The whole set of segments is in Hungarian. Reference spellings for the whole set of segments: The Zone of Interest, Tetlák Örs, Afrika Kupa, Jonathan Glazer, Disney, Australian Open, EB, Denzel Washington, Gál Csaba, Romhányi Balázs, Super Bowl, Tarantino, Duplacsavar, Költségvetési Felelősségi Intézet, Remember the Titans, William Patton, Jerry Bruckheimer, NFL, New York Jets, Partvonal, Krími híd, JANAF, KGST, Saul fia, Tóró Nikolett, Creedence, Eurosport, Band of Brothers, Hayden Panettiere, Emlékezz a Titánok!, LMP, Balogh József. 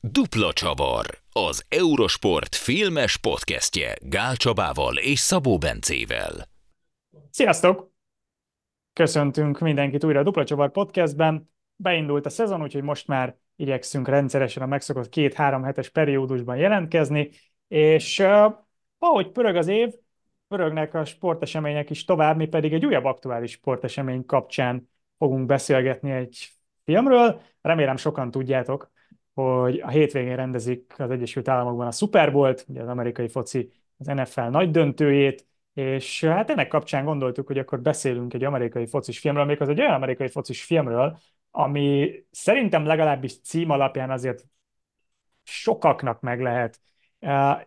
Duplacsavar, az Eurosport filmes podcastje Gál Csabával és Szabó Bencével. Sziasztok! Köszöntünk mindenkit újra a Duplacsavar podcastben. Beindult a szezon, úgyhogy most már igyekszünk rendszeresen a megszokott 2-3 hetes periódusban jelentkezni, és ahogy pörög az év, pörögnek a sportesemények is tovább, mi pedig egy újabb aktuális sportesemény kapcsán fogunk beszélgetni egy filmről. Remélem sokan tudjátok, hogy a hétvégén rendezik az Egyesült Államokban a Super Bowl-t, ugye az amerikai foci, az NFL nagy döntőjét, és hát ennek kapcsán gondoltuk, hogy akkor beszélünk egy amerikai focis filmről, méghozzá egy olyan amerikai focis filmről, ami szerintem legalábbis cím alapján azért sokaknak meg lehet,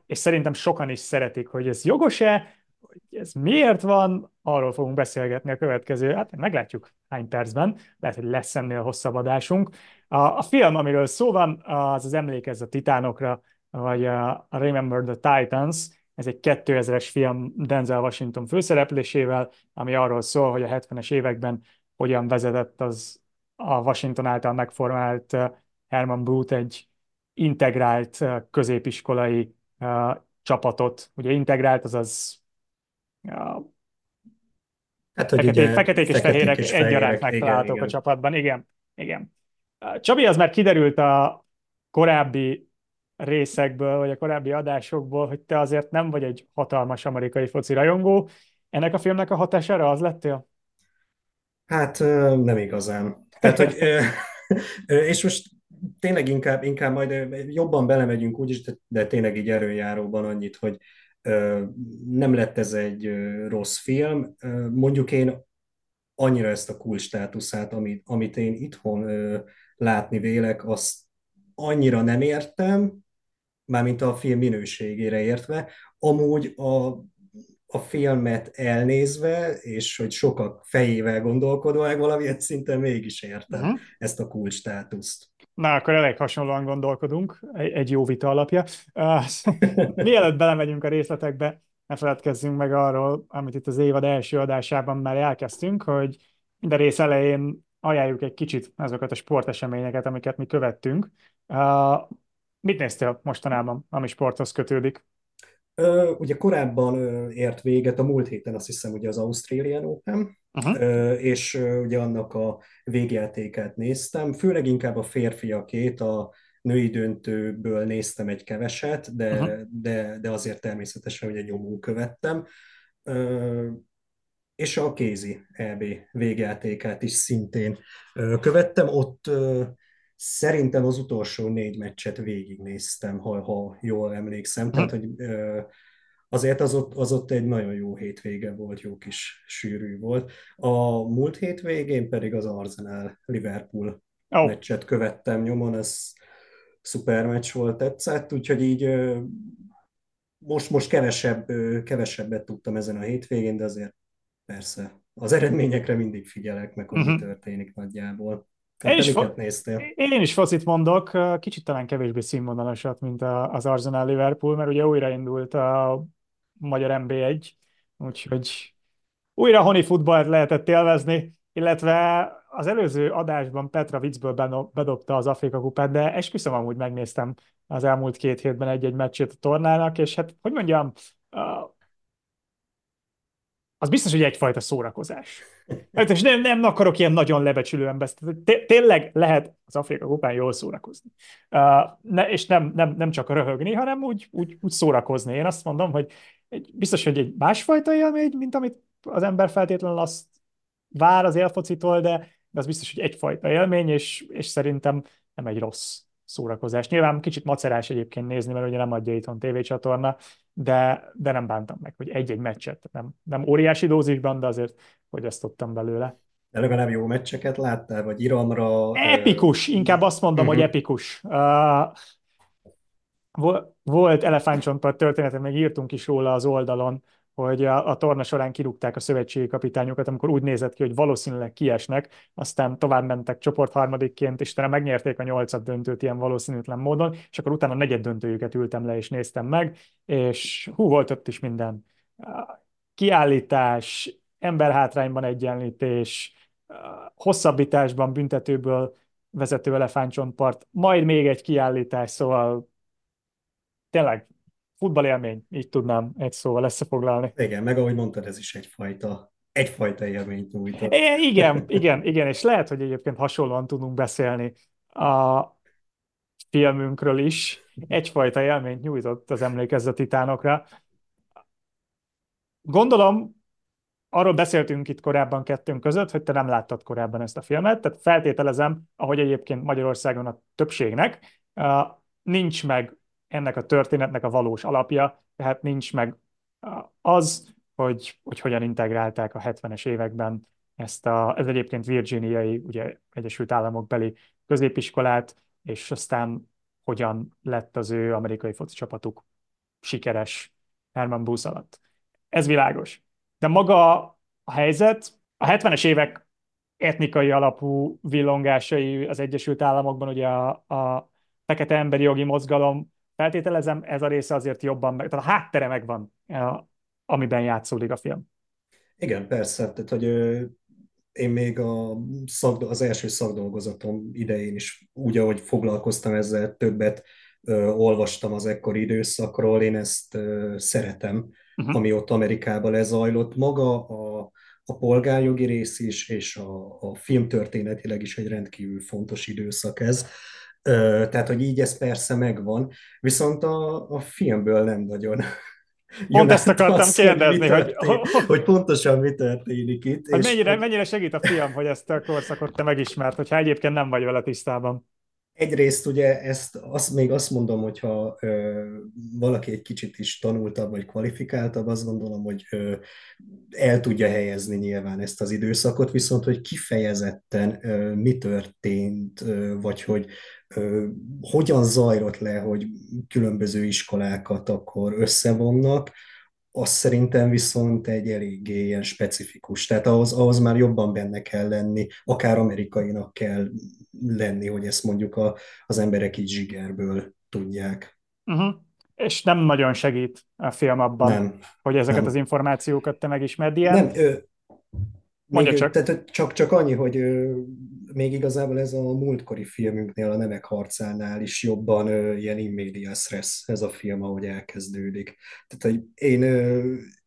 és szerintem sokan is szeretik, hogy ez jogos-e, hogy ez miért van, arról fogunk beszélgetni a következő, hát meglátjuk hány percben, lehet, hogy lesz ennél hosszabb adásunk. A film, amiről szó van, az az Emlékezz a Titánokra, vagy a Remember the Titans, ez egy 2000-es film Denzel Washington főszereplésével, ami arról szól, hogy a 70-es években hogyan vezetett a Washington által megformált Herman Booth egy integrált középiskolai csapatot. Ugye integrált, azaz feketék és fehérek egyaránt megtalálhatók a csapatban. Igen. Csabi, az már kiderült a korábbi részekből, vagy a korábbi adásokból, hogy te azért nem vagy egy hatalmas amerikai foci rajongó. Ennek a filmnek a hatására az lettél? Hát nem igazán. Tehát, hogy, és most tényleg inkább majd jobban belemegyünk úgyis, de tényleg így erőjáróban annyit, hogy nem lett ez egy rossz film. Mondjuk én annyira ezt a cool státuszát, amit én itthon látni vélek, azt annyira nem értem, mármint a film minőségére értve. Amúgy a filmet elnézve, és hogy sokak fejével gondolkodva, meg valamilyen szinten mégis értem ezt a cool státuszt. Na, akkor elég hasonlóan gondolkodunk, egy jó vita alapja. Mielőtt belemegyünk a részletekbe, ne feledkezzünk meg arról, amit itt az évad első adásában már elkezdtünk, hogy minden rész elején ajánljuk egy kicsit azokat a sporteseményeket, amiket mi követtünk. Mit néztél mostanában, ami sporthoz kötődik? Ugye korábban ért véget, a múlt héten azt hiszem ugye az Australian Open, és ugye annak a végjátékát néztem, főleg inkább a férfiakét, a női döntőből néztem egy keveset, de azért természetesen ugye nyomul követtem, és a kézi EB végjátékát is szintén követtem, ott szerintem az utolsó 4 meccset végignéztem, ha jól emlékszem, tehát hogy azért az ott egy nagyon jó hétvége volt, jó kis sűrű volt. A múlt hétvégén pedig az Arsenal-Liverpool meccset követtem nyomon, ez szuper meccs volt, tetszett, úgyhogy így most kevesebbet tudtam ezen a hétvégén, de azért persze az eredményekre mindig figyelek, meg hogy mi történik nagyjából. Én is focit mondok, kicsit talán kevésbé színvonalasat, mint az Arsenal Liverpool, mert ugye újraindult a Magyar NB1, úgyhogy újra honi futballt lehetett élvezni, illetve az előző adásban Petra viccből bedobta az Afrika Kupát, de esküszöm, amúgy megnéztem az elmúlt 2 hétben egy-egy meccsét a tornának, és hát, hogy mondjam, az biztos, hogy egyfajta szórakozás. És nem akarok ilyen nagyon lebecsülően beszélni. Tényleg lehet az Afrika Kupán jól szórakozni. És nem csak röhögni, hanem úgy szórakozni. Én azt mondom, hogy biztos, hogy egy másfajta élmény, mint amit az ember feltétlenül azt vár az élfocitól, de az biztos, hogy egyfajta élmény, és szerintem nem egy rossz szórakozás. Nyilván kicsit macerás egyébként nézni, mert ugye nem adja itthon tévécsatorna, de nem bántam meg, hogy egy-egy meccset, nem óriási dózisban, de azért fogyasztottam belőle. De legalább jó meccseket láttál, vagy iramra? Epikus, inkább azt mondom, hogy epikus. Volt Elefántcsontpart története, még írtunk is róla az oldalon, hogy a torna során kirúgták a szövetségi kapitányokat, amikor úgy nézett ki, hogy valószínűleg kiesnek, aztán tovább mentek csoportharmadikként, és utána megnyerték a 8 döntőt ilyen valószínűtlen módon, és akkor utána a 4 döntőjüket ültem le, és néztem meg, és volt ott is minden. Kiállítás, emberhátrányban egyenlítés, hosszabbításban büntetőből vezető Elefántcsontpart, majd még egy kiállítás, szóval tényleg futballélmény, így tudnám egy szóval összefoglalni. Igen, meg ahogy mondtad, ez is egyfajta élményt nyújt. Igen, és lehet, hogy egyébként hasonlóan tudunk beszélni a filmünkről is. Egyfajta élményt nyújtott az Emlékezz a titánokra. Gondolom, arról beszéltünk itt korábban kettőnk között, hogy te nem láttad korábban ezt a filmet, tehát feltételezem, ahogy egyébként Magyarországon a többségnek, nincs meg ennek a történetnek a valós alapja, tehát nincs meg az, hogy hogyan integrálták a 70-es években ez egyébként virginiai, ugye Egyesült Államok beli középiskolát, és aztán hogyan lett az ő amerikai foci csapatuk sikeres Herman Booth alatt. Ez világos. De maga a helyzet, a 70-es évek etnikai alapú villongásai az Egyesült Államokban, ugye a fekete emberi jogi mozgalom, feltételezem, ez a része azért jobban, tehát a háttere megvan, amiben játszódik a film. Igen, persze, tehát hogy én még az első szakdolgozatom idején is, úgy, ahogy foglalkoztam ezzel, többet olvastam az ekkori időszakról, én ezt szeretem, ami ott Amerikában lezajlott. Maga a polgárjogi rész is, és a film történetileg is egy rendkívül fontos időszak ez. Tehát, hogy így ez persze megvan, viszont a filmből nem nagyon... Pont ezt akartam kérdezni, hogy pontosan mi történik itt. És mennyire segít a film, hogy ezt a korszakot te megismert, hogyha egyébként nem vagy vele tisztában? Egyrészt ugye még azt mondom, hogyha valaki egy kicsit is tanultabb vagy kvalifikáltabb, azt gondolom, hogy el tudja helyezni nyilván ezt az időszakot, viszont hogy kifejezetten mi történt, vagy hogy hogyan zajlott le, hogy különböző iskolákat akkor összevonnak, az szerintem viszont egy eléggé ilyen specifikus. Tehát ahhoz már jobban benne kell lenni, akár amerikainak kell lenni, hogy ezt mondjuk az emberek így zsigerből tudják. Uh-huh. És nem nagyon segít a film abban, hogy ezeket az információkat te megismerd ilyen? Csak annyi, hogy még igazából ez a múltkori filmünknél, a Nemek harcánál is jobban ilyen in media stress ez a film, ahogy elkezdődik. Tehát, hogy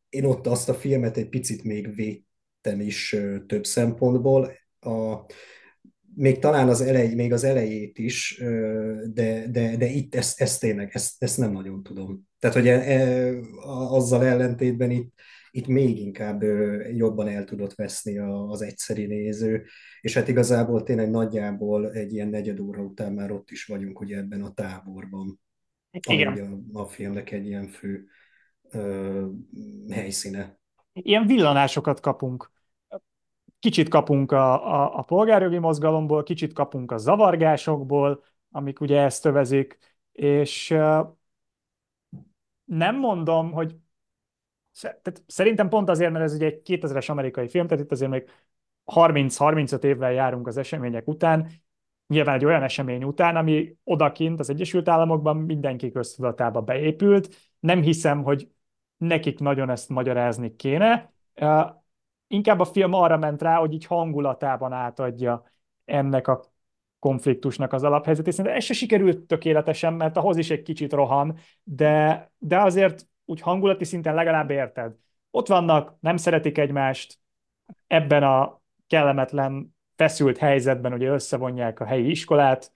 én ott azt a filmet egy picit még védtem is több szempontból. Még talán az elejét is, de itt ezt tényleg, ezt nem nagyon tudom. Tehát, hogy azzal ellentétben itt még inkább jobban el tudott veszni az egyszeri néző, és hát igazából tényleg nagyjából egy ilyen negyed óra után már ott is vagyunk ugye ebben a táborban, igen. A filmnek egy ilyen fő helyszíne. Ilyen villanásokat kapunk. Kicsit kapunk a polgárjogi mozgalomból, kicsit kapunk a zavargásokból, amik ugye ezt övezik, és nem mondom, hogy szerintem pont azért, mert ez ugye egy 2000-es amerikai film, tehát itt azért még 30-35 évvel járunk az események után, nyilván egy olyan esemény után, ami odakint az Egyesült Államokban mindenki köztudatába beépült. Nem hiszem, hogy nekik nagyon ezt magyarázni kéne. Inkább a film arra ment rá, hogy így hangulatában átadja ennek a konfliktusnak az alaphelyzetét. Szerintem ez se sikerült tökéletesen, mert ahhoz is egy kicsit rohan, de azért úgy hangulati szinten legalább érted. Ott vannak, nem szeretik egymást, ebben a kellemetlen, feszült helyzetben ugye összevonják a helyi iskolát,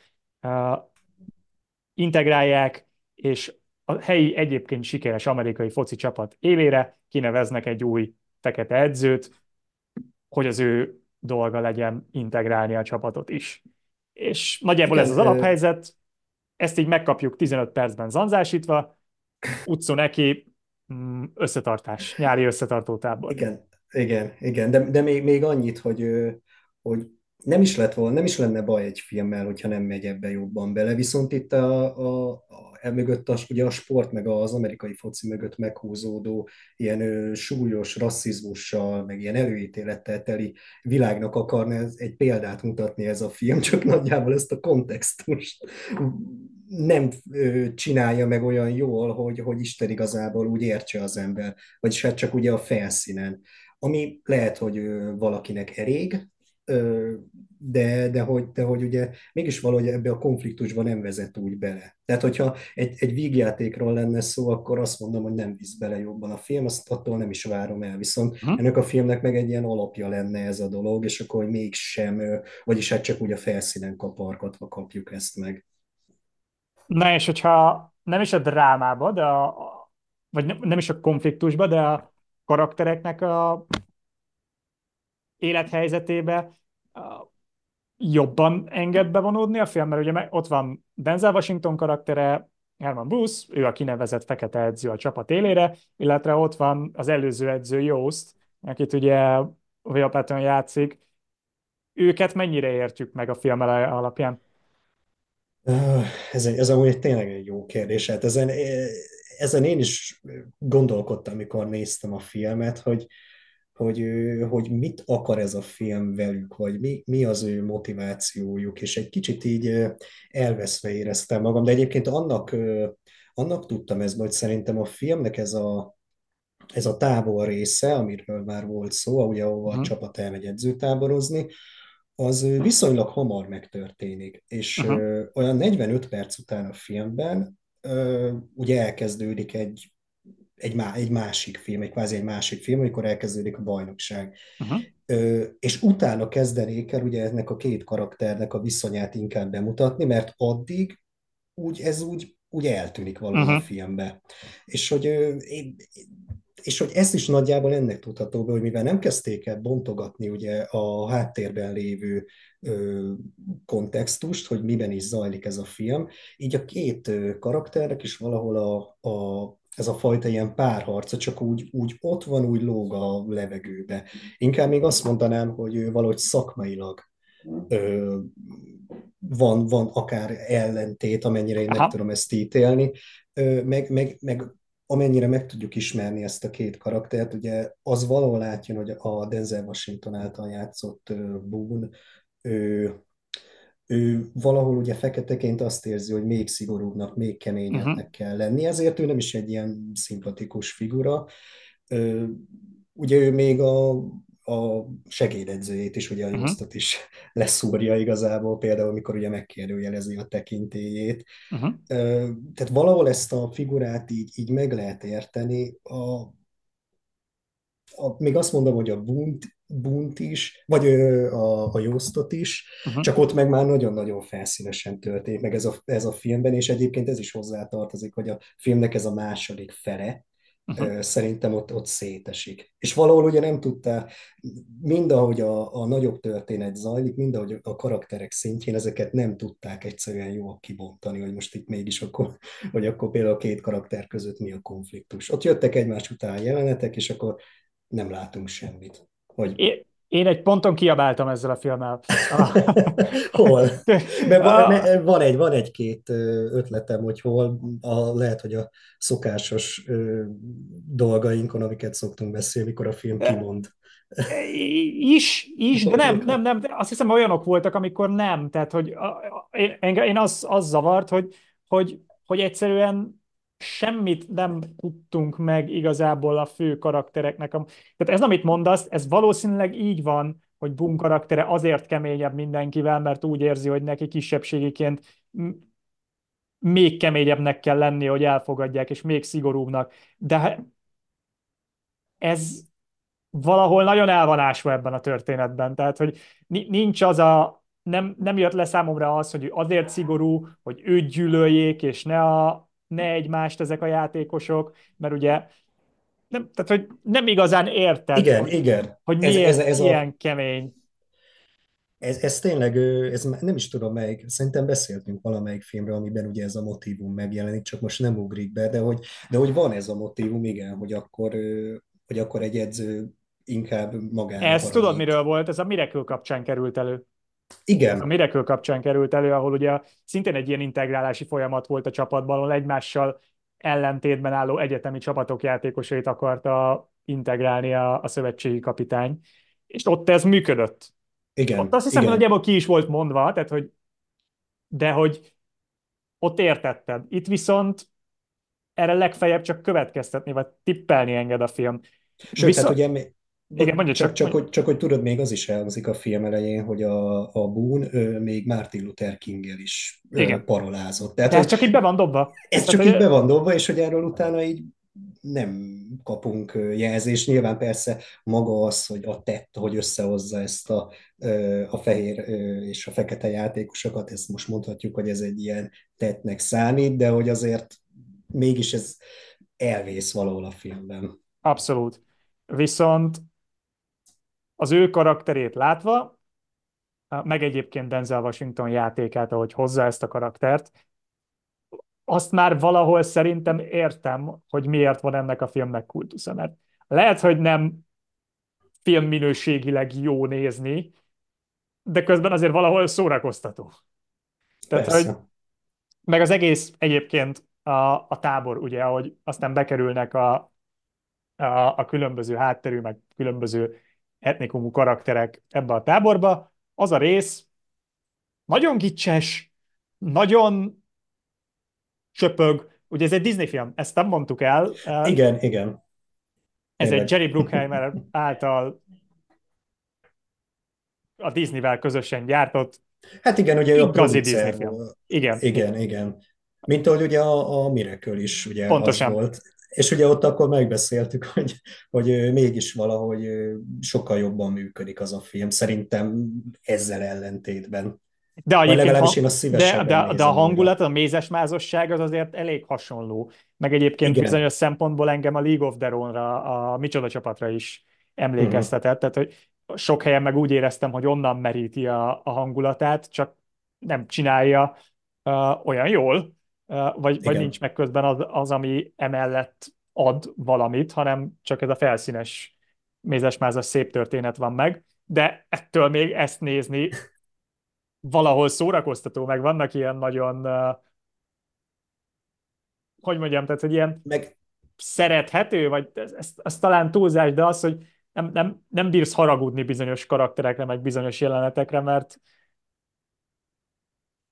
integrálják, és a helyi egyébként sikeres amerikai foci csapat élére kineveznek egy új fekete edzőt, hogy az ő dolga legyen integrálni a csapatot is. És nagyjából ez az alaphelyzet, ezt így megkapjuk 15 percben zanzásítva, utcó neki összetartás, nyári összetartótábor. Igen, de még annyit, hogy nem is lenne baj egy filmmel, hogyha nem megy ebbe jobban bele, viszont itt mögött ugye a sport meg az amerikai foci mögött meghúzódó ilyen súlyos rasszizmussal, meg ilyen előítélettel teli világnak akarna egy példát mutatni ez a film, csak nagyjából ezt a kontextust nem csinálja meg olyan jól, hogy Isten igazából úgy értse az ember, vagyis hát csak ugye a felszínen. Ami lehet, hogy valakinek elég, De hogy ugye mégis valahogy ebbe a konfliktusba nem vezet úgy bele. Tehát, hogyha egy vígjátékról lenne szó, akkor azt mondom, hogy nem visz bele jobban a film, azt attól nem is várom el. Viszont ennek a filmnek meg egy ilyen alapja lenne ez a dolog, és akkor mégsem, vagyis hát csak úgy a felszínen kapargatva kapjuk ezt meg. Na és hogyha nem is a drámába, de vagy nem is a konfliktusba, de a karaktereknek a élethelyzetébe jobban enged bevonódni a film, mert ugye ott van Denzel Washington karaktere, Herman Booth, ő a kinevezett fekete edző a csapat élére, illetve ott van az előző edző Joost, akit ugye William Patton játszik. Őket mennyire értjük meg a film alapján? Ez amúgy tényleg egy jó kérdés. Hát ezen én is gondolkodtam, amikor néztem a filmet, hogy mit akar ez a film velük, vagy mi az ő motivációjuk, és egy kicsit így elveszve éreztem magam, de egyébként annak tudtam ezt, hogy szerintem a filmnek ez a tábor része, amiről már volt szó, ugye ahova a csapat elmegy edzőtáborozni, az viszonylag hamar megtörténik, és olyan 45 perc után a filmben ugye elkezdődik egy másik film, amikor elkezdődik a bajnokság. És utána kezdenék el ugye ennek a két karakternek a viszonyát inkább bemutatni, mert addig ez úgy eltűnik valami a filmbe. És hogy ezt is nagyjából ennek tudható be, hogy mivel nem kezdték el bontogatni ugye a háttérben lévő kontextust, hogy miben is zajlik ez a film, így a két karakternek is valahol ez a fajta ilyen párharca, csak úgy ott van, úgy lóg a levegőbe. Inkább még azt mondanám, hogy valahogy szakmailag van akár ellentét, amennyire én nem tudom ezt ítélni, meg amennyire meg tudjuk ismerni ezt a két karaktert, ugye az valahol átjön, hogy a Denzel Washington által játszott Boone, ő valahol ugye feketeként azt érzi, hogy még szigorúbbnak, még keményebbnek kell lenni, ezért ő nem is egy ilyen szimpatikus figura. Ugye ő még a segédedzőjét is, ugye a Justot is leszúrja igazából, például amikor ugye megkérdőjelezi a tekintélyét. Tehát valahol ezt a figurát így meg lehet érteni. Még azt mondom, hogy a Bunt is, vagy a Joostot is, csak ott meg már nagyon-nagyon felszínesen történik meg ez a filmben, és egyébként ez is hozzátartozik, hogy a filmnek ez a második fele, szerintem ott szétesik. És valahol ugye nem tudtál, mindahogy a nagyobb történet zajlik, mindahogy a karakterek szintjén ezeket nem tudták egyszerűen jól kibontani, hogy most itt mégis akkor például a két karakter között mi a konfliktus. Ott jöttek egymás után jelenetek, és akkor nem látunk semmit. Hogy... Én egy ponton kiabáltam ezzel a filmmel. Hol? Mert van egy-két ötletem, hogy hol. Lehet, hogy a szokásos dolgainkon, amiket szoktunk beszélni, mikor a film kimond. De nem. Azt hiszem, olyanok voltak, amikor nem. Tehát, hogy én az zavart, hogy egyszerűen semmit nem tudtunk meg igazából a fő karaktereknek. Tehát ez, amit mondasz, ez valószínűleg így van, hogy Boone karaktere azért keményebb mindenkivel, mert úgy érzi, hogy neki kisebbségiként még keményebbnek kell lenni, hogy elfogadják, és még szigorúbbnak. De ez valahol nagyon el van ásva ebben a történetben. Tehát, hogy nincs az a... Nem jött le számomra az, hogy azért szigorú, hogy őt gyűlöljék, és ne egymást ezek a játékosok, mert ugye nem, tehát, hogy nem igazán érted, igen. Hogy miért ez ilyen kemény. Ez tényleg, ez nem is tudom melyik, szerintem beszéltünk valamelyik filmről, amiben ugye ez a motívum megjelenik, csak most nem ugrik be, de hogy van ez a motívum, igen, hogy akkor egy edző inkább magának. Ezt tudod, miről volt? Ez a Miracle kapcsán került elő. Igen. A Miracle kapcsán került elő, ahol ugye szintén egy ilyen integrálási folyamat volt a csapatban, ahol egymással ellentétben álló egyetemi csapatok játékosait akarta integrálni a szövetségi kapitány, és ott ez működött. Igen. Ott azt hiszem, hogy nagyjából ki is volt mondva, tehát hogy, de hogy ott értetted. Itt viszont erre legfeljebb csak következtetni, vagy tippelni enged a film. Sőt, viszont... hát ugye Igen, mondja csak hogy tudod, még az is elhangzik a film elején, hogy a Boone még Martin Luther King-el is parolázott. Tehát ez csak így be van dobva. Így be van dobva, és hogy erről utána így nem kapunk jelzést. Nyilván persze maga az, hogy a tett, hogy összehozza ezt a fehér és a fekete játékosokat, ezt most mondhatjuk, hogy ez egy ilyen tettnek számít, de hogy azért mégis ez elvész valahol a filmben. Abszolút. Viszont az ő karakterét látva, meg egyébként Denzel Washington játékát, ahogy hozza ezt a karaktert, azt már valahol szerintem értem, hogy miért van ennek a filmnek kultusza. Mert lehet, hogy nem filmminőségileg jó nézni, de közben azért valahol szórakoztató. Tehát, hogy, meg az egész egyébként a tábor, ugye, ahogy aztán bekerülnek a különböző hátterű, meg különböző etnikumú karakterek ebbe a táborba, az a rész nagyon gicses, nagyon csöpög. Ugye ez egy Disney film, ezt nem mondtuk el. Igen. Ez egy Jerry Bruckheimer által a Disney-vel közösen gyártott. Hát igen, ugye a producer. Igen. Mint ahogy ugye a Miracle is ugye pontosan az volt. És ugye ott akkor megbeszéltük, hogy mégis valahogy sokkal jobban működik az a film, szerintem ezzel ellentétben. De a hangulat, a mézes-mázosság az azért elég hasonló. Meg egyébként bizonyos szempontból engem a League of Their Own-ra, a micsoda csapatra is emlékeztetett. Tehát, hogy sok helyen meg úgy éreztem, hogy onnan meríti a hangulatát, csak nem csinálja olyan jól, vagy nincs meg közben az, ami emellett ad valamit, hanem csak ez a felszínes mézes-mázas szép történet van meg, de ettől még ezt nézni valahol szórakoztató, meg vannak ilyen nagyon, hogy mondjam, tehát, hogy ilyen szerethető, vagy ez talán túlzás, de az, hogy nem bírsz haragudni bizonyos karakterekre, meg bizonyos jelenetekre, mert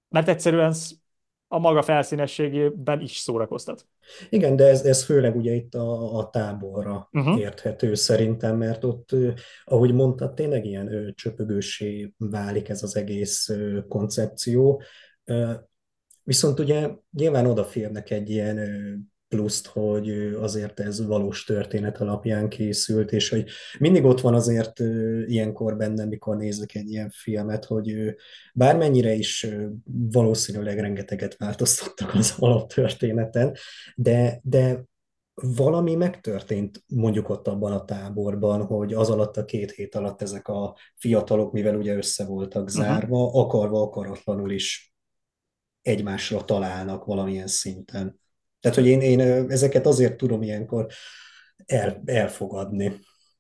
egyszerűen a maga felszínességében is szórakoztat. Igen, de ez főleg ugye itt a táborra érthető szerintem, mert ott, ahogy mondtad, tényleg ilyen csöpögőssé válik ez az egész koncepció. Viszont ugye nyilván odaférnek egy ilyen pluszt, hogy azért ez valós történet alapján készült, és hogy mindig ott van azért ilyenkor bennem, mikor nézek egy ilyen filmet, hogy bármennyire is valószínűleg rengeteget változtattak az alaptörténeten, de valami megtörtént mondjuk ott abban a táborban, hogy az alatt a 2 hét alatt ezek a fiatalok, mivel ugye össze voltak zárva, akarva, akaratlanul is egymásra találnak valamilyen szinten. Tehát, hogy én ezeket azért tudom ilyenkor elfogadni.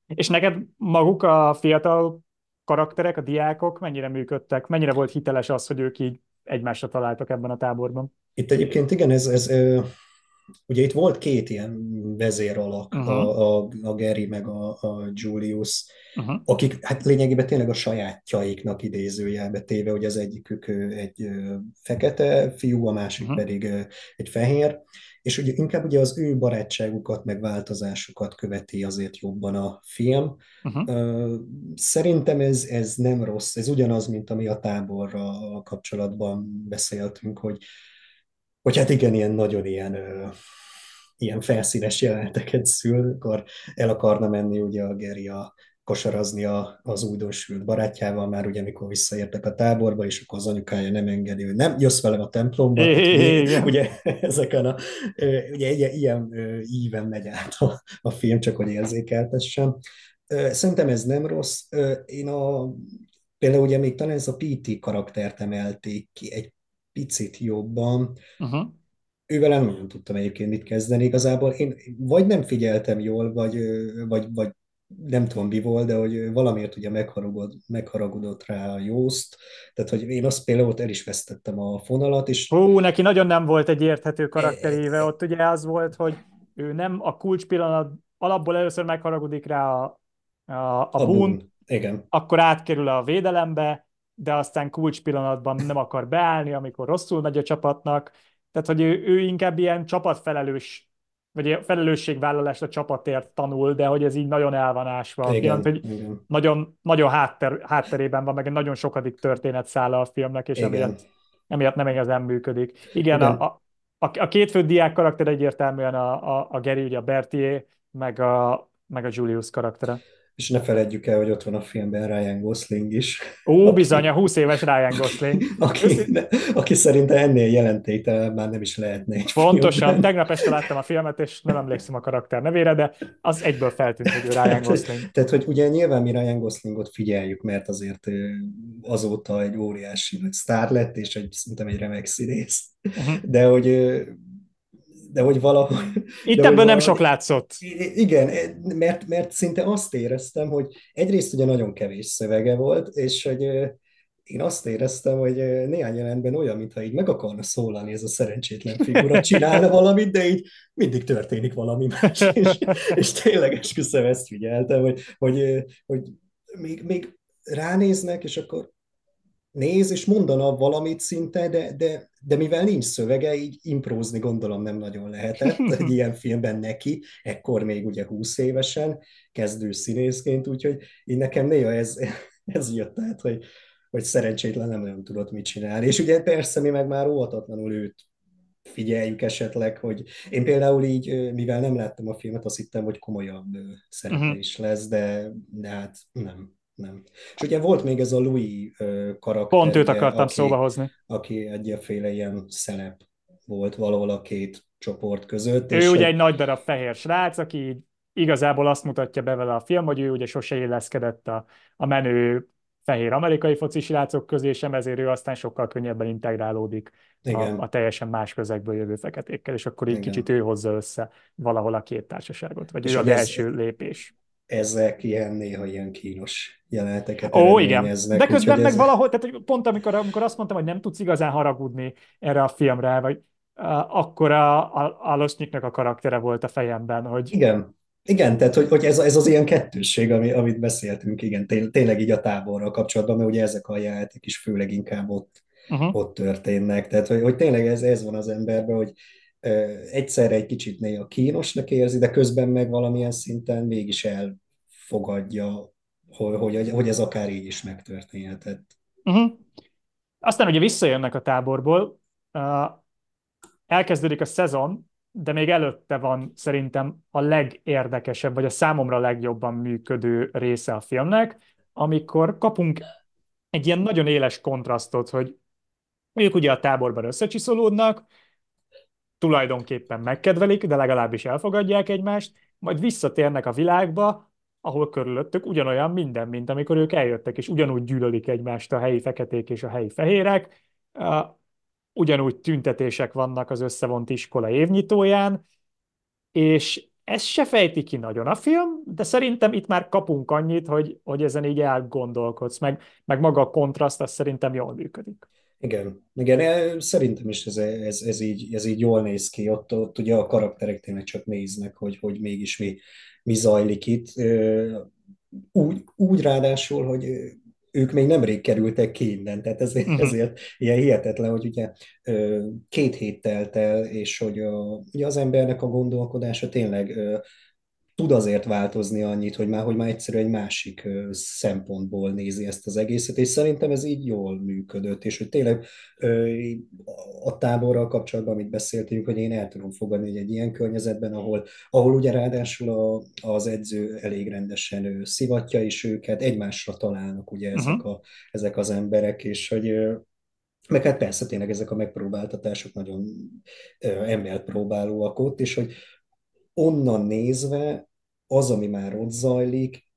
És neked maguk a fiatal karakterek, a diákok mennyire működtek? Mennyire volt hiteles az, hogy ők így egymásra találtak ebben a táborban? Itt egyébként igen, ez ugye itt volt 2 ilyen vezéralak, a Gary meg a Julius, akik hát lényegében tényleg a sajátjaiknak idézőjelbe téve, hogy az egyikük egy fekete fiú, a másik pedig egy fehér, és ugye inkább ugye az ő barátságukat, meg változásukat követi azért jobban a film. Szerintem ez nem rossz, ez ugyanaz, mint ami a táborra kapcsolatban beszéltünk, hogy hát igen, ilyen nagyon ilyen felszínes jeleneteket szül, akkor el akarna menni ugye a Geri kosarazni az újdonsült barátjával, már ugye mikor visszaértek a táborba, és akkor az anyukája nem engedi, hogy nem, jössz velem a templomba. Ugye ezeken ugye ilyen íven megy át a film, csak hogy érzékeltessem. Szerintem ez nem rossz. Én például ugye még talán ez a PT karaktert emelték ki egy picit jobban. Ővel nem nagyon tudtam egyébként mit kezdeni. Igazából én vagy nem figyeltem jól, vagy nem tudom mi volt, de hogy valamiért ugye megharagudott rá a Jószt. Tehát, hogy én azt például ott el is vesztettem a fonalat. És... neki nagyon nem volt egy érthető karakteréve. Ott ugye az volt, hogy ő nem a kulcs pillanat alapból először megharagudik rá a Boone, akkor átkerül a védelembe, de aztán kulcs pillanatban nem akar beállni, amikor rosszul megy a csapatnak. Tehát, hogy ő inkább ilyen csapatfelelős vagy a felelősségvállalást a csapatért tanul, de hogy ez így nagyon el van ásva. Igen, a film, hogy nagyon, nagyon hátterében van, meg egy nagyon sokadik történetszála a filmnek, és emiatt nem igazán működik. Igen. A két fő diák karakter egyértelműen a Gary, ugye a Berthier, meg a Julius karaktere. És ne feledjük el, hogy ott van a filmben Ryan Gosling is. Ó, bizony, a 20 éves Ryan Gosling. Aki szerintem ennél jelentéktelen már nem is lehetne egy Pontosan, filmben. Tegnap este láttam a filmet, és nem emlékszem a karakter nevére, de az egyből feltűnt, hogy Ryan Gosling. Tehát, hogy ugye nyilván mi Ryan Goslingot figyeljük, mert azért azóta egy óriási nagy sztár lett, és szerintem egy remek színész. De hogy valahogy... Itt ebből nem sok látszott. Igen, mert szinte azt éreztem, hogy egyrészt ugye nagyon kevés szövege volt, és hogy én azt éreztem, hogy néhány jelenetben olyan, mintha így meg akarna szólalni ez a szerencsétlen figura, csinálna valamit, de így mindig történik valami más, és tényleg esküszöm ezt figyeltem, hogy még ránéznek, és akkor néz, és mondana valamit szinte, de mivel nincs szövege, így improzni gondolom nem nagyon lehetett egy ilyen filmben neki, ekkor még ugye 20 évesen, kezdő színészként, úgyhogy így nekem néha ez jött át, hogy szerencsétlen nem tudott mit csinálni. És ugye persze mi meg már óhatatlanul őt figyeljük esetleg, hogy én például így, mivel nem láttam a filmet, azt hittem, hogy komolyabb szereplés lesz, de hát nem. És ugye volt még ez a Louis karakter. Pont őt akartam szóba hozni. Aki egyféle ilyen szelep volt valahol a két csoport között. Ő és ugye egy nagy darab fehér srác, aki igazából azt mutatja be vele a film, hogy ő ugye sose illeszkedett a menő fehér amerikai foci srácok közé sem, ezért ő aztán sokkal könnyebben integrálódik a teljesen más közegből jövő feketékkel, és akkor így kicsit ő hozza össze valahol a két társaságot, vagy és ő az első lépés. Ezek néha ilyen kínos jeleneteket eredményeznek. De közben meg valahol, tehát pont amikor azt mondtam, hogy nem tudsz igazán haragudni erre a filmre, vagy akkor a Losznyiknak a karaktere volt a fejemben, hogy... Igen, tehát hogy ez az ilyen kettősség, amit beszéltünk, igen, tényleg így a táborral kapcsolatban, mert ugye ezek a játék is főleg inkább ott történnek, tehát hogy tényleg ez van az emberben, hogy egyszerre egy kicsit néha kínosnak érzi, de közben meg valamilyen szinten mégis elfogadja, hogy ez akár így is megtörténhetett. Aztán ugye visszajönnek a táborból, elkezdődik a szezon, de még előtte van szerintem a legérdekesebb, vagy a számomra legjobban működő része a filmnek, amikor kapunk egy ilyen nagyon éles kontrasztot, hogy ők ugye a táborban összecsiszolódnak, tulajdonképpen megkedvelik, de legalábbis elfogadják egymást, majd visszatérnek a világba, ahol körülöttük ugyanolyan minden, mint amikor ők eljöttek, és ugyanúgy gyűlölik egymást a helyi feketék és a helyi fehérek, ugyanúgy tüntetések vannak az összevont iskola évnyitóján, és ez se fejti ki nagyon a film, de szerintem itt már kapunk annyit, hogy ezen így elgondolkodsz, meg maga a kontraszt, az szerintem jól működik. Igen, szerintem is ez így jól néz ki, ott ugye a karakterek tényleg csak néznek, hogy mégis mi zajlik itt. Úgy ráadásul, hogy ők még nemrég kerültek ki innen, tehát ezért ilyen hihetetlen, hogy ugye 2 hét telt el, és hogy ugye az embernek a gondolkodása tényleg tud azért változni annyit, hogy már egyszerűen egy másik szempontból nézi ezt az egészet, és szerintem ez így jól működött, és hogy tényleg a táborral kapcsolatban, amit beszéltünk, hogy én el tudom fogadni, hogy egy ilyen környezetben, ahol ugye ráadásul az edző elég rendesen szivatja is őket, egymásra találnak ugye ezek az emberek, és hogy... Meg hát persze tényleg ezek a megpróbáltatások nagyon emelt próbálóak ott, és hogy onnan nézve az, ami már ott zajlik,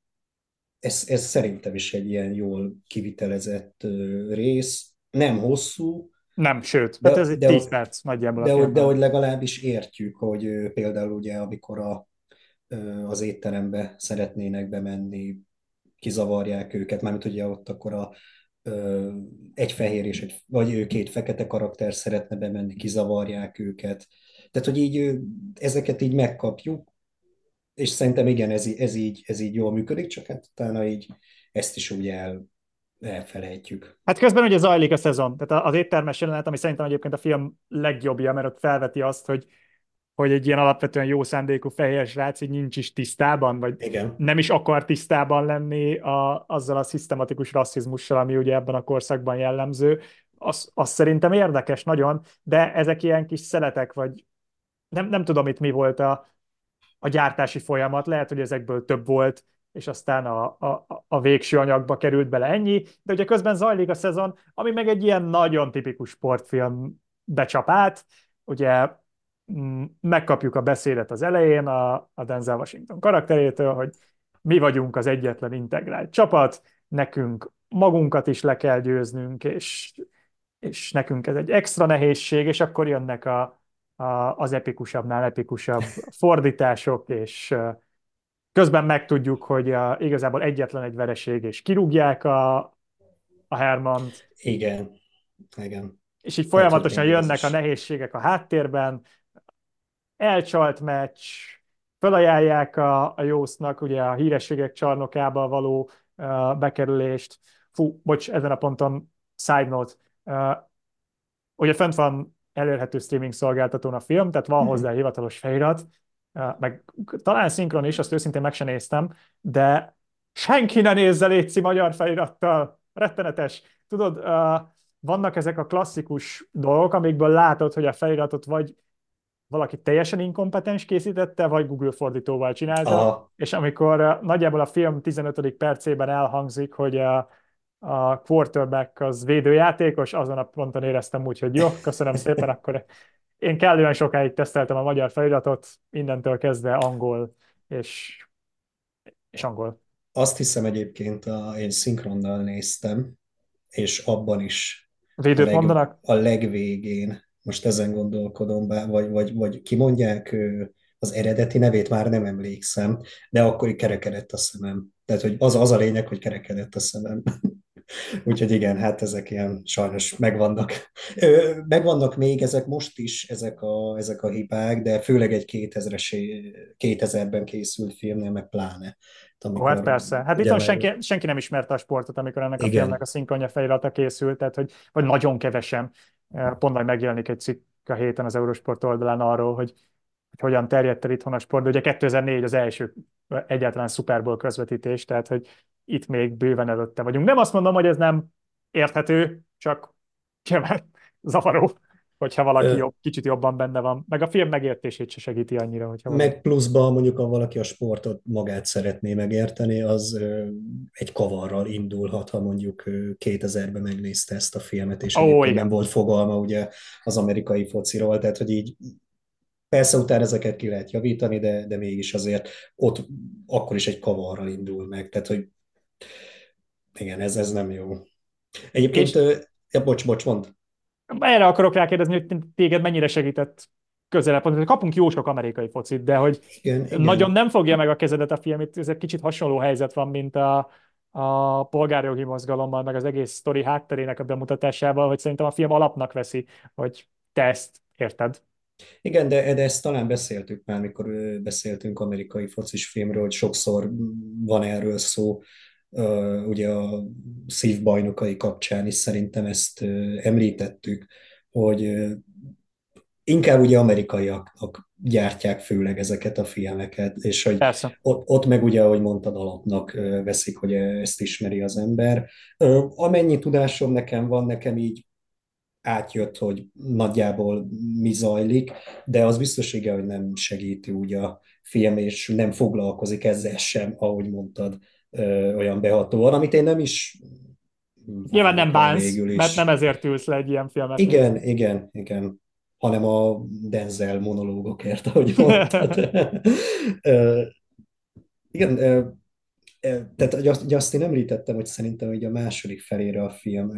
ez szerintem is egy ilyen jól kivitelezett rész. Nem hosszú. Nem, sőt, de ez egy 10 perc nagyjából. De hogy legalábbis értjük, hogy például ugye, amikor az étterembe szeretnének bemenni, kizavarják őket, mármint ugye ott akkor egy fehér és vagy két fekete karakter szeretne bemenni, kizavarják őket. Tehát, hogy így ezeket így megkapjuk, és szerintem igen, ez így jól működik, csak hát utána így ezt is úgy elfelejtjük. Hát közben ugye zajlik a szezon, tehát az éttermes jelenet, ami szerintem egyébként a film legjobbja, mert ott felveti azt, hogy hogy egy ilyen alapvetően jó szándékú fehér srác így nincs is tisztában, vagy igen, nem is akar tisztában lenni azzal a szisztematikus rasszizmussal, ami ugye ebben a korszakban jellemző. Az szerintem érdekes nagyon, de ezek ilyen kis szeletek, vagy nem tudom itt mi volt a gyártási folyamat, lehet, hogy ezekből több volt, és aztán a végső anyagba került bele ennyi, de ugye közben zajlik a szezon, ami meg egy ilyen nagyon tipikus sportfilm becsapát, ugye megkapjuk a beszédet az elején a Denzel Washington karakterétől, hogy mi vagyunk az egyetlen integrált csapat, nekünk magunkat is le kell győznünk, és nekünk ez egy extra nehézség, és akkor jönnek az epikusabbnál epikusabb fordítások, és közben megtudjuk, hogy igazából egyetlen egy vereség, és kirúgják a Hermant. Igen. És így folyamatosan jönnek a nehézségek a háttérben, elcsalt meccs, felajánlják a Jósznak ugye a hírességek csarnokába való bekerülést. Fú, bocs, ezen a ponton side note. Ugye fent van elérhető streaming szolgáltatón a film, tehát van hozzá hivatalos felirat, meg talán szinkron is, azt őszintén meg sem néztem, de senki ne nézze létszi magyar felirattal, rettenetes. Tudod, vannak ezek a klasszikus dolgok, amikből látod, hogy a feliratot vagy valaki teljesen inkompetens készítette, vagy Google fordítóval csinálta, és amikor nagyjából a film 15. percében elhangzik, hogy a quarterback az védőjátékos, azon a ponton éreztem úgy, hogy jó, köszönöm szépen, akkor én kellően sokáig teszteltem a magyar feliratot, innentől kezdve angol és angol. Azt hiszem egyébként, én szinkronnal néztem, és abban is a legvégén, most ezen gondolkodom, vagy kimondják az eredeti nevét, már nem emlékszem, de akkor kerekedett a szemem. Tehát, hogy az a lényeg, hogy kerekedett a szemem. Úgyhogy igen, hát ezek ilyen sajnos megvannak. Megvannak még ezek most is, ezek a hibák, de főleg egy 2000-ben készült filmnél, meg pláne. Hát persze. Hát itt senki nem ismerte a sportot, amikor ennek a filmnek a szinkronja felirata készült, tehát hogy nagyon kevesen. Pont majd megjelenik egy cikk a héten az Eurosport oldalán arról, hogy hogyan terjedt el itthon a sport, de ugye 2004 az első egyáltalán Super Bowl közvetítés, tehát hogy itt még bőven előtte vagyunk. Nem azt mondom, hogy ez nem érthető, csak zavaró, hogyha valaki kicsit jobban benne van. Meg a film megértését se segíti annyira. Meg pluszban mondjuk, ha valaki a sportot magát szeretné megérteni, az egy kavarral indulhat, ha mondjuk 2000-ben megnézte ezt a filmet, és nem volt fogalma ugye az amerikai fociról, tehát hogy így persze utána ezeket ki lehet javítani, de mégis azért ott akkor is egy kavarral indul meg, tehát hogy igen, ez nem jó. Egyébként, bocs, mondd. Erre akarok rákérdezni, hogy téged mennyire segített közelebb. Kapunk jó sok amerikai focit, de hogy igen. Nagyon nem fogja meg a kezedet a film, itt ez egy kicsit hasonló helyzet van, mint a polgárjogi mozgalommal, meg az egész sztori hátterének a bemutatásával, hogy szerintem a film alapnak veszi, hogy te ezt érted. Igen, de ezt talán beszéltük már, mikor beszéltünk amerikai focis filmről, hogy sokszor van erről szó, ugye a szívbajnokai kapcsán is szerintem ezt említettük, hogy inkább ugye amerikaiak gyártják főleg ezeket a filmeket, és hogy ott meg ugye, ahogy mondtad, alapnak veszik, hogy ezt ismeri az ember. Amennyi tudásom nekem van, nekem így átjött, hogy nagyjából mi zajlik, de az biztos, igen, hogy nem segíti úgy a film, és nem foglalkozik ezzel sem, ahogy mondtad, olyan behatóan, amit én nem is... Nyilván nem bánsz, mert nem ezért ülsz le egy ilyen filmet. Igen, hanem a Denzel monológokért, ahogy mondtad. Igen, tehát azt én említettem, hogy szerintem hogy a második felére a film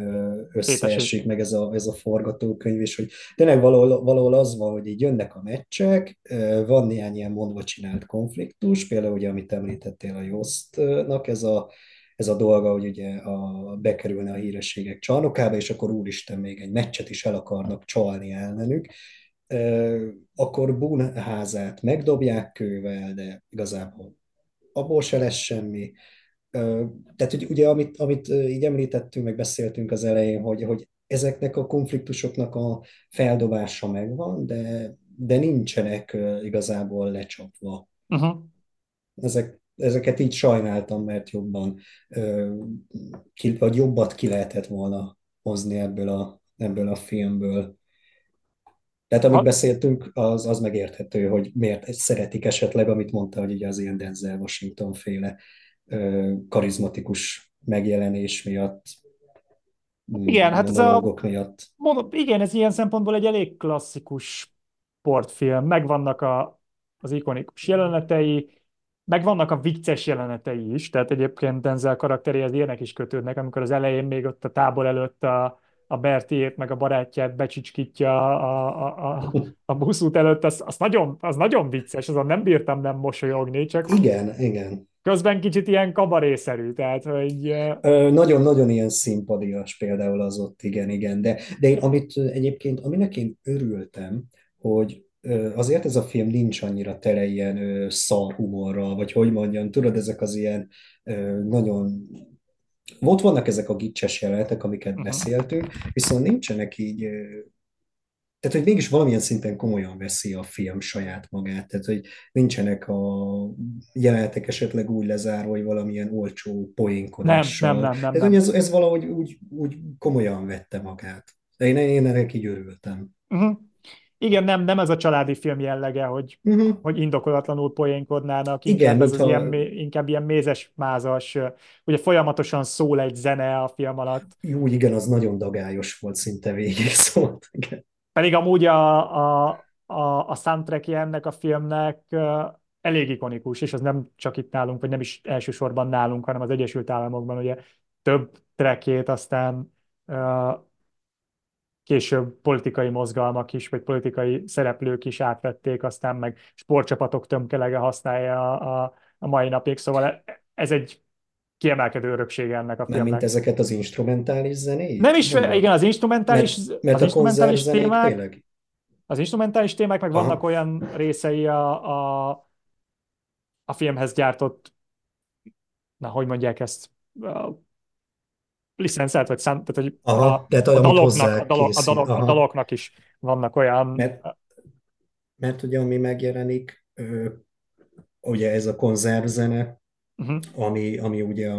összeesik meg ez a forgatókönyv, és hogy tényleg valahol az van, hogy így jönnek a meccsek, van néhány ilyen mondva csinált konfliktus, például ugye, amit említettél a Jostnak, ez a dolga, hogy ugye bekerülne a hírességek csarnokába, és akkor úristen még egy meccset is el akarnak csalni ellenük, akkor Boone házát megdobják kővel, de igazából abból se lesz semmi. Tehát ugye, amit így említettünk, meg beszéltünk az elején, hogy ezeknek a konfliktusoknak a feldobása megvan, de de nincsenek igazából lecsapva. Uh-huh. Ezeket így sajnáltam, mert jobbat ki lehetett volna hozni ebből a filmből. Tehát amit beszéltünk, az megérthető, hogy miért szeretik esetleg, amit mondta, hogy ugye az ilyen Denzel Washington féle karizmatikus megjelenés miatt, igen, hát ez ilyen szempontból egy elég klasszikus sportfilm. Megvannak az ikonikus jelenetei, megvannak a vicces jelenetei is, tehát egyébként Denzel karakteréhez ilyenek is kötődnek, amikor az elején még ott a tábor előtt a Bertiét meg a barátját becsicskítja a buszút előtt, az nagyon vicces, azon nem bírtam nem mosolyogni, csak... Igen. Közben kicsit ilyen kabarészerű, tehát, hogy... Nagyon-nagyon ilyen színpadias például az ott, igen, de én aminek én örültem, hogy azért ez a film nincs annyira tele ilyen szarhumorral, vagy hogy mondjam, tudod, ezek az ilyen nagyon... Ott vannak ezek a gicses jelenetek, amiket beszéltünk, viszont nincsenek így... Tehát, hogy mégis valamilyen szinten komolyan veszi a film saját magát, tehát, hogy nincsenek a jelenetek esetleg úgy lezárva, hogy valamilyen olcsó poénkodással. Nem. Tehát, ez valahogy úgy komolyan vette magát. Én ennek így örültem. Uh-huh. Igen, nem ez a családi film jellege, hogy indokolatlanul poénkodnának, inkább ilyen mézes, mázas, ugye folyamatosan szól egy zene a film alatt. Úgy, igen, az nagyon dagályos volt, szinte végig szólt. Igen. Pedig amúgy a soundtrackje ennek a filmnek elég ikonikus, és az nem csak itt nálunk, vagy nem is elsősorban nálunk, hanem az Egyesült Államokban ugye több trackjét aztán később politikai mozgalmak is, vagy politikai szereplők is átvették, aztán meg sportcsapatok tömkelege használja a mai napig, szóval ez egy kiemelkedő öröksége ennek a filmnek. Nem, mint ezeket az instrumentális zenék? Nem is, igen, az instrumentális, mert az instrumentális témák. Tényleg? Az instrumentális témák, meg vannak olyan részei a filmhez gyártott, hogy mondják ezt, licenszert, vagy tehát, hogy a daloknak is vannak olyan... Mert ugye, ami megjelenik, ugye ez a konzervzene, ami ugye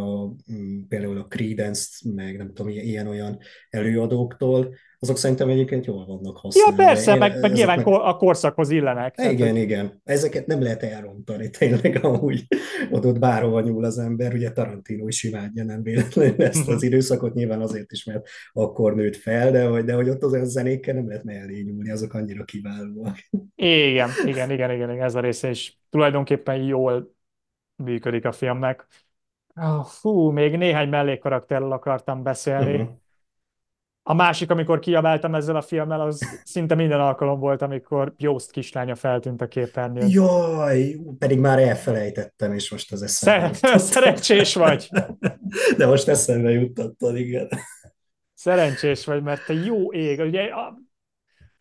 például a Creedence, meg nem tudom, ilyen-olyan előadóktól, azok szerintem egyébként jól vannak használva. Ja, persze, meg nyilván a korszakhoz illenek. Igen. Ezeket nem lehet elrontani, tényleg amúgy ott bárhova nyúl az ember, ugye Tarantino is imádja, nem véletlenül ezt az időszakot, nyilván azért is, mert akkor nőtt fel, de hogy ott az zenékkel nem lehet mellé nyúlni, azok annyira kiválóak. Igen, ez a része is tulajdonképpen jól működik a filmnek. Még néhány mellékkarakterrel akartam beszélni. Uh-huh. A másik, amikor kiabáltam ezzel a filmmel, az szinte minden alkalom volt, amikor Jóst kislánya feltűnt a képernyőn. Jaj, pedig már elfelejtettem, és most az eszembe Szerencsés vagy! De most eszembe juttattad, igen. Szerencsés vagy, mert te jó ég. Ugye,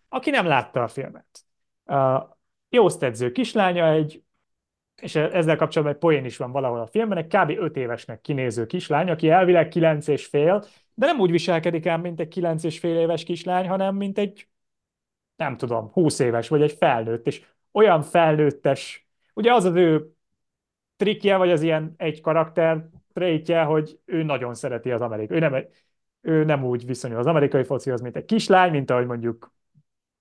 aki nem látta a filmet. Jóst edző kislánya és ezzel kapcsolatban egy poén is van valahol a filmben, egy kb. 5 évesnek kinéző kislány, aki elvileg 9,5, de nem úgy viselkedik el, mint egy 9,5 éves kislány, hanem mint egy, nem tudom, 20 éves, vagy egy felnőtt, és olyan felnőttes, ugye az ő trikje, vagy az ilyen egy karakter trétje, hogy ő nagyon szereti az amerikai, ő nem úgy viszonyul az amerikai focihoz, mint egy kislány, mint ahogy mondjuk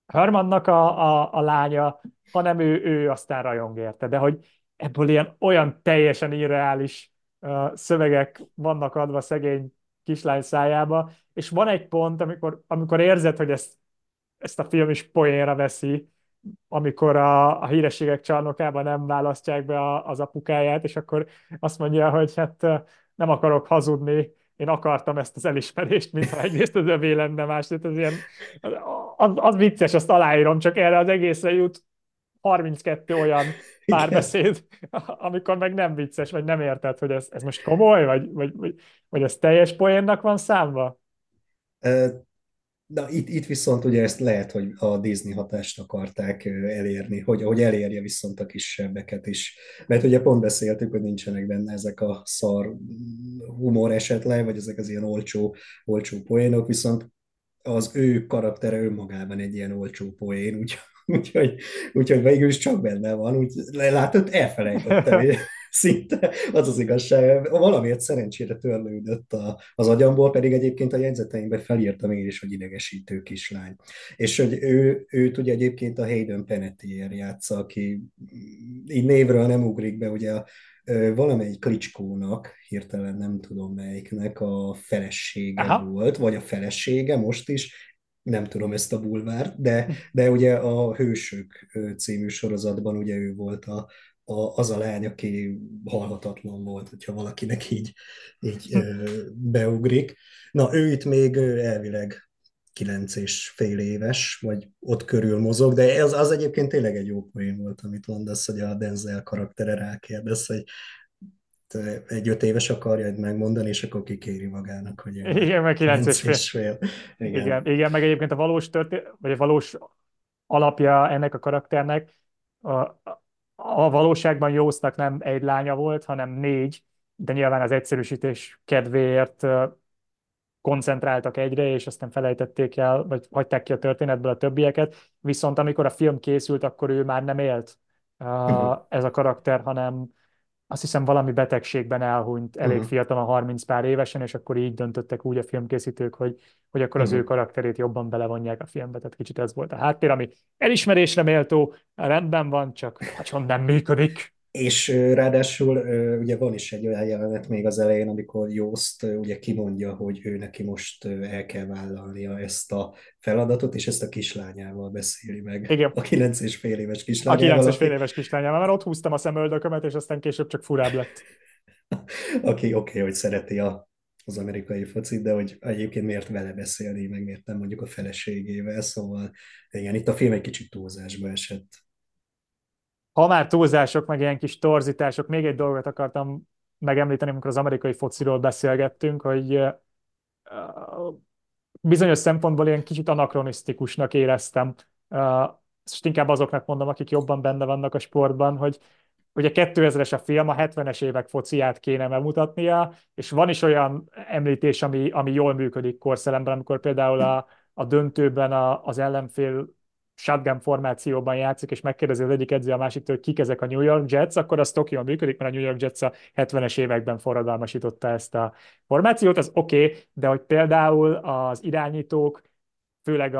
Hermannak a lánya, hanem ő aztán rajong érte, de hogy ebből ilyen olyan teljesen irreális szövegek vannak adva szegény kislány szájába, és van egy pont, amikor érzed, hogy ezt a film is poénra veszi, amikor a hírességek csarnokában nem választják be az apukáját, és akkor azt mondja, hogy hát nem akarok hazudni, én akartam ezt az elismerést, mintha egyrészt az övé lenne, másrészt az ilyen... Az vicces, azt aláírom, csak erre az egészre jut 32 olyan párbeszéd, amikor meg nem vicces, vagy nem érted, hogy ez most komoly, vagy ez teljes poénnak van számva? Na, itt viszont ugye ezt lehet, hogy a Disney hatást akarták elérni, hogy elérje viszont a kisebbeket is. Mert ugye pont beszéltük, hogy nincsenek benne ezek a szar humor esetleg, vagy ezek az ilyen olcsó poénok, viszont az ő karaktere önmagában egy ilyen olcsó poén, úgyhogy Úgyhogy végül is csak benne van, úgy látod, elfelejtettem szinte, az az igazság. Valamiért szerencsére törlődött az agyamból, pedig egyébként a jegyzeteimben felírtam én is, hogy idegesítő kislány. És hogy őt ugye egyébként a Hayden Panettiere játsza, aki így névről nem ugrik be, ugye valamelyik Klicskónak, hirtelen nem tudom melyiknek a felesége volt, vagy a felesége most is, nem tudom ezt a bulvárt, de ugye a Hősök című sorozatban ugye ő volt az a lány, aki halhatatlan volt, hogyha valakinek így beugrik. Na, ő itt még elvileg 9,5 éves, vagy ott körül mozog, de az egyébként tényleg egy jó poén volt, amit mondasz, hogy a Denzel karaktere rákérdez, hogy egy 5 éves akarja megmondani, és akkor kikéri magának, hogy igen, meg 9,5. Igen, meg egyébként a valós vagy a valós alapja ennek a karakternek a valóságban Jósznak nem egy lánya volt, hanem 4, de nyilván az egyszerűsítés kedvéért koncentráltak egyre, és aztán felejtették el, vagy hagyták ki a történetből a többieket, viszont amikor a film készült, akkor ő már nem élt ez a karakter, hanem azt hiszem valami betegségben elhunyt elég fiatalon, 30 pár évesen, és akkor így döntöttek úgy a filmkészítők, hogy akkor az ő karakterét jobban belevonják a filmbe, tehát kicsit ez volt a háttér, ami elismerésre méltó, rendben van, csak nagyon nem működik. És ráadásul ugye van is egy olyan jelenet még az elején, amikor Jóst ugye kimondja, hogy ő neki most el kell vállalnia ezt a feladatot, és ezt a kislányával beszéli meg. Igen. A 9,5 éves kislányával. A 9,5 éves kislányával, mert ott húztam a szemöldökömet, és aztán később csak furább lett. Aki oké, hogy szereti az amerikai focit, de hogy egyébként miért vele beszélni, meg miért nem mondjuk a feleségével, szóval igen, itt a film egy kicsit túlzásba esett. Ha már túlzások, meg ilyen kis torzítások, még egy dolgot akartam megemlíteni, amikor az amerikai fociról beszélgettünk, hogy bizonyos szempontból ilyen kicsit anakronisztikusnak éreztem. Ezt inkább azoknak mondom, akik jobban benne vannak a sportban, hogy ugye 2000-es a film, a 70-es évek fociát kéne bemutatnia, és van is olyan említés, ami jól működik korszellemben, amikor például a döntőben az ellenfél shotgun formációban játszik, és megkérdezi az egyik edző a másiktól, hogy kik ezek a New York Jets, akkor az tök jól működik, mert a New York Jets a 70-es években forradalmasította ezt a formációt, az oké, de hogy például az irányítók, főleg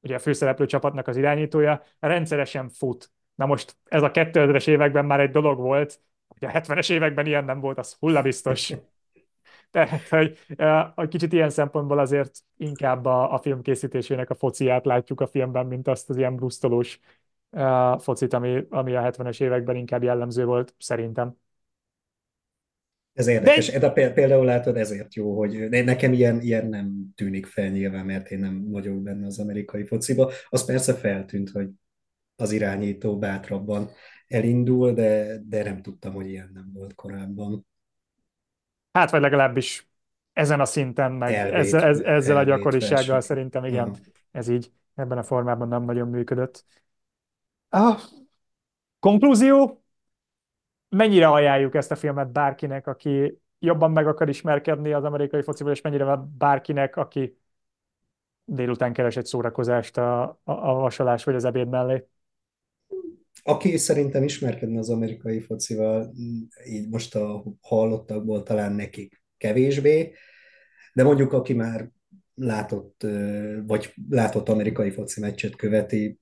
ugye a főszereplő csapatnak az irányítója rendszeresen fut. Na most ez a 2000-es években már egy dolog volt, ugye a 70-es években ilyen nem volt, az hullabiztos. Tehát, hogy kicsit ilyen szempontból azért inkább a film készítésének a fociát látjuk a filmben, mint azt az ilyen brusztolós focit, ami a 70-es években inkább jellemző volt, szerintem. Ez érdekes. Például látod, ezért jó, hogy nekem ilyen nem tűnik fel nyilván, mert én nem vagyok benne az amerikai fociba. Az persze feltűnt, hogy az irányító bátrabban elindul, de nem tudtam, hogy ilyen nem volt korábban. Hát, vagy legalábbis ezen a szinten, meg ezzel a gyakorisággal verseny. Szerintem igen, ez így ebben a formában nem nagyon működött. Konklúzió? Mennyire ajánljuk ezt a filmet bárkinek, aki jobban meg akar ismerkedni az amerikai fociból, és mennyire bárkinek, aki délután keres egy szórakozást a vasalás vagy az ebéd mellé? Aki szerintem ismerkedne az amerikai focival, így most a hallottakból talán nekik kevésbé, de mondjuk aki már látott amerikai foci meccset követi,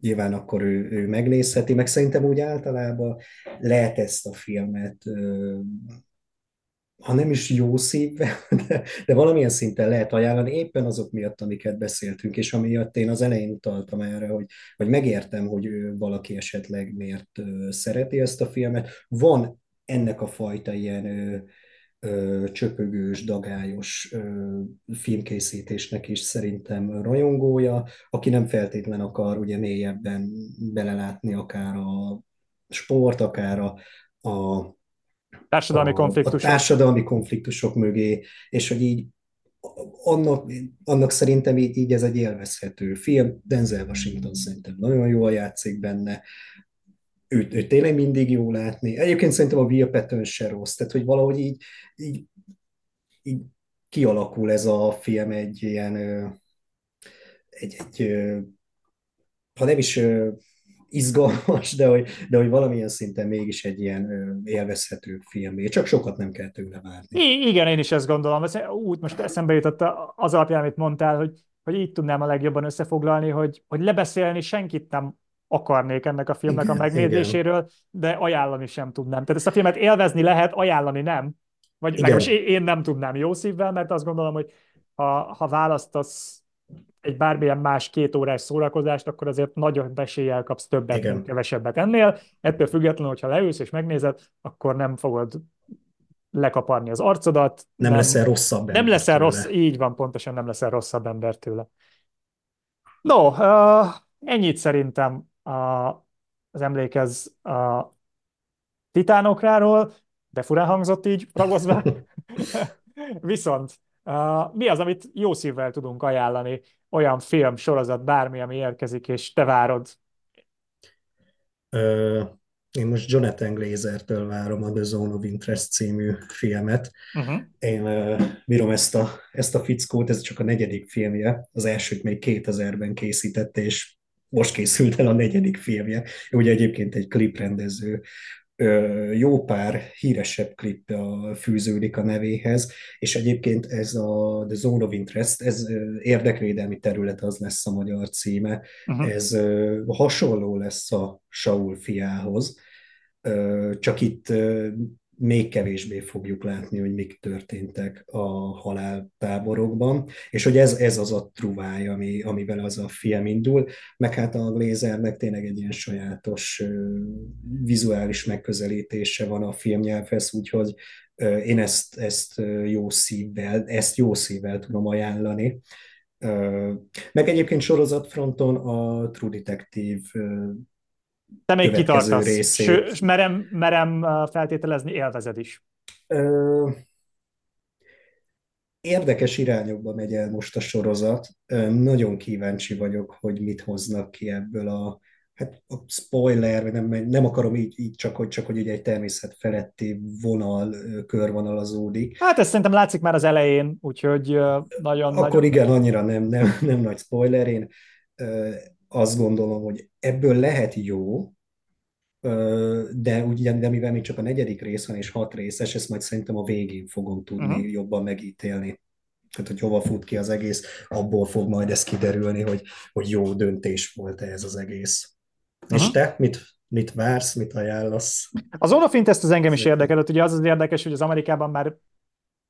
nyilván akkor ő megnézheti, meg szerintem úgy általában lehet ezt a filmet, ha nem is jó szívvel, de valamilyen szinten lehet ajánlani, éppen azok miatt, amiket beszéltünk, és amiatt én az elején utaltam erre, hogy megértem, hogy valaki esetleg miért szereti ezt a filmet. Van ennek a fajta ilyen csöpögős, dagályos filmkészítésnek is szerintem rajongója, aki nem feltétlen akar ugye mélyebben belelátni akár a sport, akár a társadalmi konfliktusok mögé, és hogy így annak szerintem így ez egy élvezhető film. Denzel Washington szerintem nagyon jól játszik benne, őt tényleg mindig jó látni. Egyébként szerintem a Will Patton se rossz, tehát hogy valahogy így kialakul ez a film egy ilyen egy ha nem is izgalmas, de hogy valamilyen szinten mégis egy ilyen élvezhető film. Csak sokat nem kell tőle várni. Igen, én is ezt gondolom. Úgy most eszembe jutott az alapján, amit mondtál, hogy így tudnám a legjobban összefoglalni, hogy lebeszélni senkit nem akarnék ennek a filmnek a megnézéséről, igen. De ajánlani sem tudnám. Tehát ezt a filmet élvezni lehet, ajánlani nem. Vagy legalábbis én nem tudnám jó szívvel, mert azt gondolom, hogy ha választasz egy bármilyen más kétórás szórakozást, akkor azért nagyon eséllyel kapsz többet, igen. Kevesebbet ennél. Ettől függetlenül, hogyha leülsz és megnézed, akkor nem fogod lekaparni az arcodat. Nem leszel rosszabb ember. Nem leszel rossz, így van, pontosan nem leszel rosszabb ember tőle. No, ennyit szerintem az Emlékezz a titánokráról, de furán hangzott így, ragozva. Viszont mi az, amit jó szívvel tudunk ajánlani? Olyan film, sorozat, bármi, ami érkezik, és te várod. Én most Jonathan Glazertől várom a The Zone of Interest című filmet. Uh-huh. Én bírom ezt a fickót, ez csak a negyedik filmje. Az elsőt még 2000-ben készítette, és most készült el a negyedik filmje. Ugye egyébként egy kliprendező. Jó pár híresebb klip fűződik a nevéhez, és egyébként ez a The Zone of Interest, ez érdekvédelmi terület, az lesz a magyar címe. Aha. Ez hasonló lesz a Saul fiához, csak itt még kevésbé fogjuk látni, hogy mik történtek a haláltáborokban, és hogy ez az a truváj, amivel az a film indul, meg hát a Glazernek tényleg egy ilyen sajátos vizuális megközelítése van a filmnyelvhez, úgyhogy én ezt jó szívvel tudom ajánlani. Meg egyébként sorozatfronton a True Detektív te még kitartasz, és merem feltételezni, élvezed is. Érdekes irányokba megy el most a sorozat. Nagyon kíváncsi vagyok, hogy mit hoznak ki ebből a spoiler, nem akarom így csak hogy ugye egy természet feletti vonal körvonalazódik. Hát ez szerintem látszik már az elején, úgyhogy nagyon... Akkor igen, annyira nem nagy spoiler. Én azt gondolom, hogy ebből lehet jó, de mivel még csak a negyedik rész van és 6 részes, ezt majd szerintem a végén fogom tudni jobban megítélni. Tehát, hogy hova fut ki az egész, abból fog majd ez kiderülni, hogy jó döntés volt ez az egész. És te mit vársz, mit ajánlasz? A Zone of Interest az engem is érdekelett. Ugye az érdekes, hogy az Amerikában már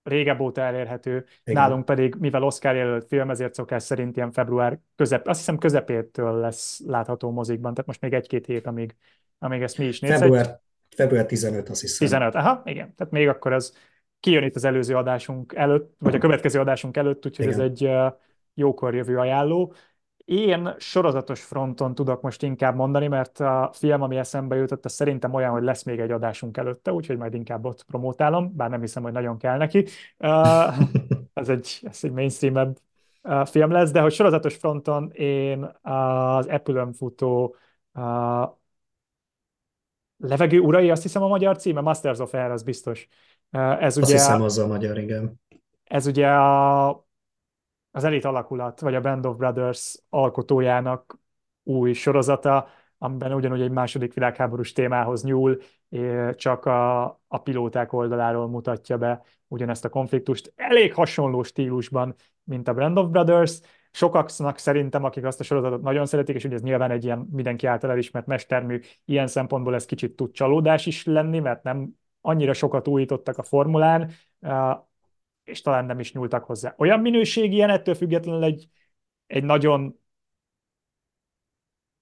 régebb óta elérhető, igen. Nálunk pedig, mivel Oscar jelölt film, ezért szokás szerint ilyen február közepétől lesz látható mozikban, tehát most még 1-2 hét, amíg ezt mi is nézzük. Február 15, azt hiszem. 15, aha, igen, tehát még akkor az kijön itt az előző adásunk előtt, vagy a következő adásunk előtt, úgyhogy igen. Ez egy jókor jövő ajánló. Én sorozatos fronton tudok most inkább mondani, mert a film, ami eszembe jutott, az szerintem olyan, hogy lesz még egy adásunk előtte, úgyhogy majd inkább ott promótálom, bár nem hiszem, hogy nagyon kell neki. Ez egy mainstream-ebb film lesz, de hogy sorozatos fronton én az Apple-ön futó Levegő urai, azt hiszem a magyar címe, Masters of Air, az biztos. Ez azt ugye, hiszem az a magyar, igen. Ez ugye az Elit Alakulat, vagy a Band of Brothers alkotójának új sorozata, amiben ugyanúgy egy második világháborús témához nyúl, csak a pilóták oldaláról mutatja be ugyanezt a konfliktust. Elég hasonló stílusban, mint a Band of Brothers. Sokaknak szerintem, akik azt a sorozatot nagyon szeretik, és ugye ez nyilván egy ilyen mindenki által elismert mestermű, ilyen szempontból ez kicsit tud csalódás is lenni, mert nem annyira sokat újítottak a formulán, és talán nem is nyúltak hozzá. Olyan minőség ilyen, ettől függetlenül egy nagyon,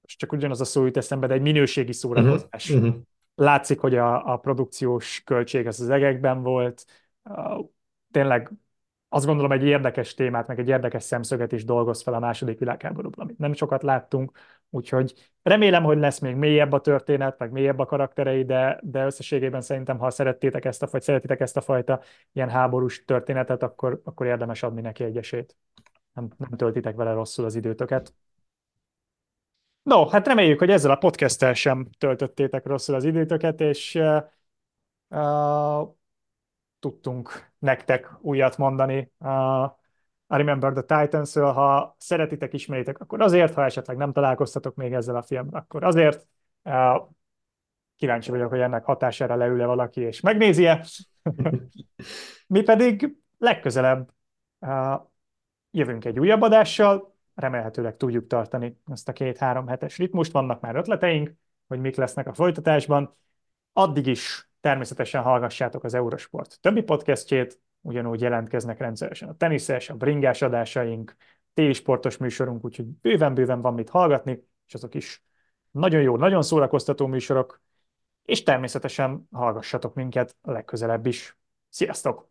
csak ugyanaz a szó jut eszembe, de egy minőségi szórakozás. Uh-huh. Látszik, hogy a produkciós költség az egekben volt. Tényleg azt gondolom, egy érdekes témát, meg egy érdekes szemszöget is dolgoz fel a második világháborúban, amit nem sokat láttunk, úgyhogy remélem, hogy lesz még mélyebb a történet, meg mélyebb a karakterei, de összességében szerintem, ha szeretitek ezt a fajta ilyen háborús történetet, akkor érdemes adni neki egy esélyt. Nem töltitek vele rosszul az időtöket. No, hát reméljük, hogy ezzel a podcasttel sem töltöttétek rosszul az időtöket, és tudtunk nektek újat mondani a Remember the Titans-ről, ha szeretitek, ismeritek, akkor azért, ha esetleg nem találkoztatok még ezzel a filmmel, akkor azért kíváncsi vagyok, hogy ennek hatására leül-e valaki, és megnézi-e. Mi pedig legközelebb jövünk egy újabb adással, remélhetőleg tudjuk tartani ezt a 2-3 hetes ritmust, vannak már ötleteink, hogy mik lesznek a folytatásban. Addig is természetesen hallgassátok az Eurosport többi podcastjét, ugyanúgy jelentkeznek rendszeresen a teniszes, a bringás adásaink, téli sportos műsorunk, úgyhogy bőven-bőven van mit hallgatni, és azok is nagyon jó, nagyon szórakoztató műsorok, és természetesen hallgassatok minket legközelebb is. Sziasztok!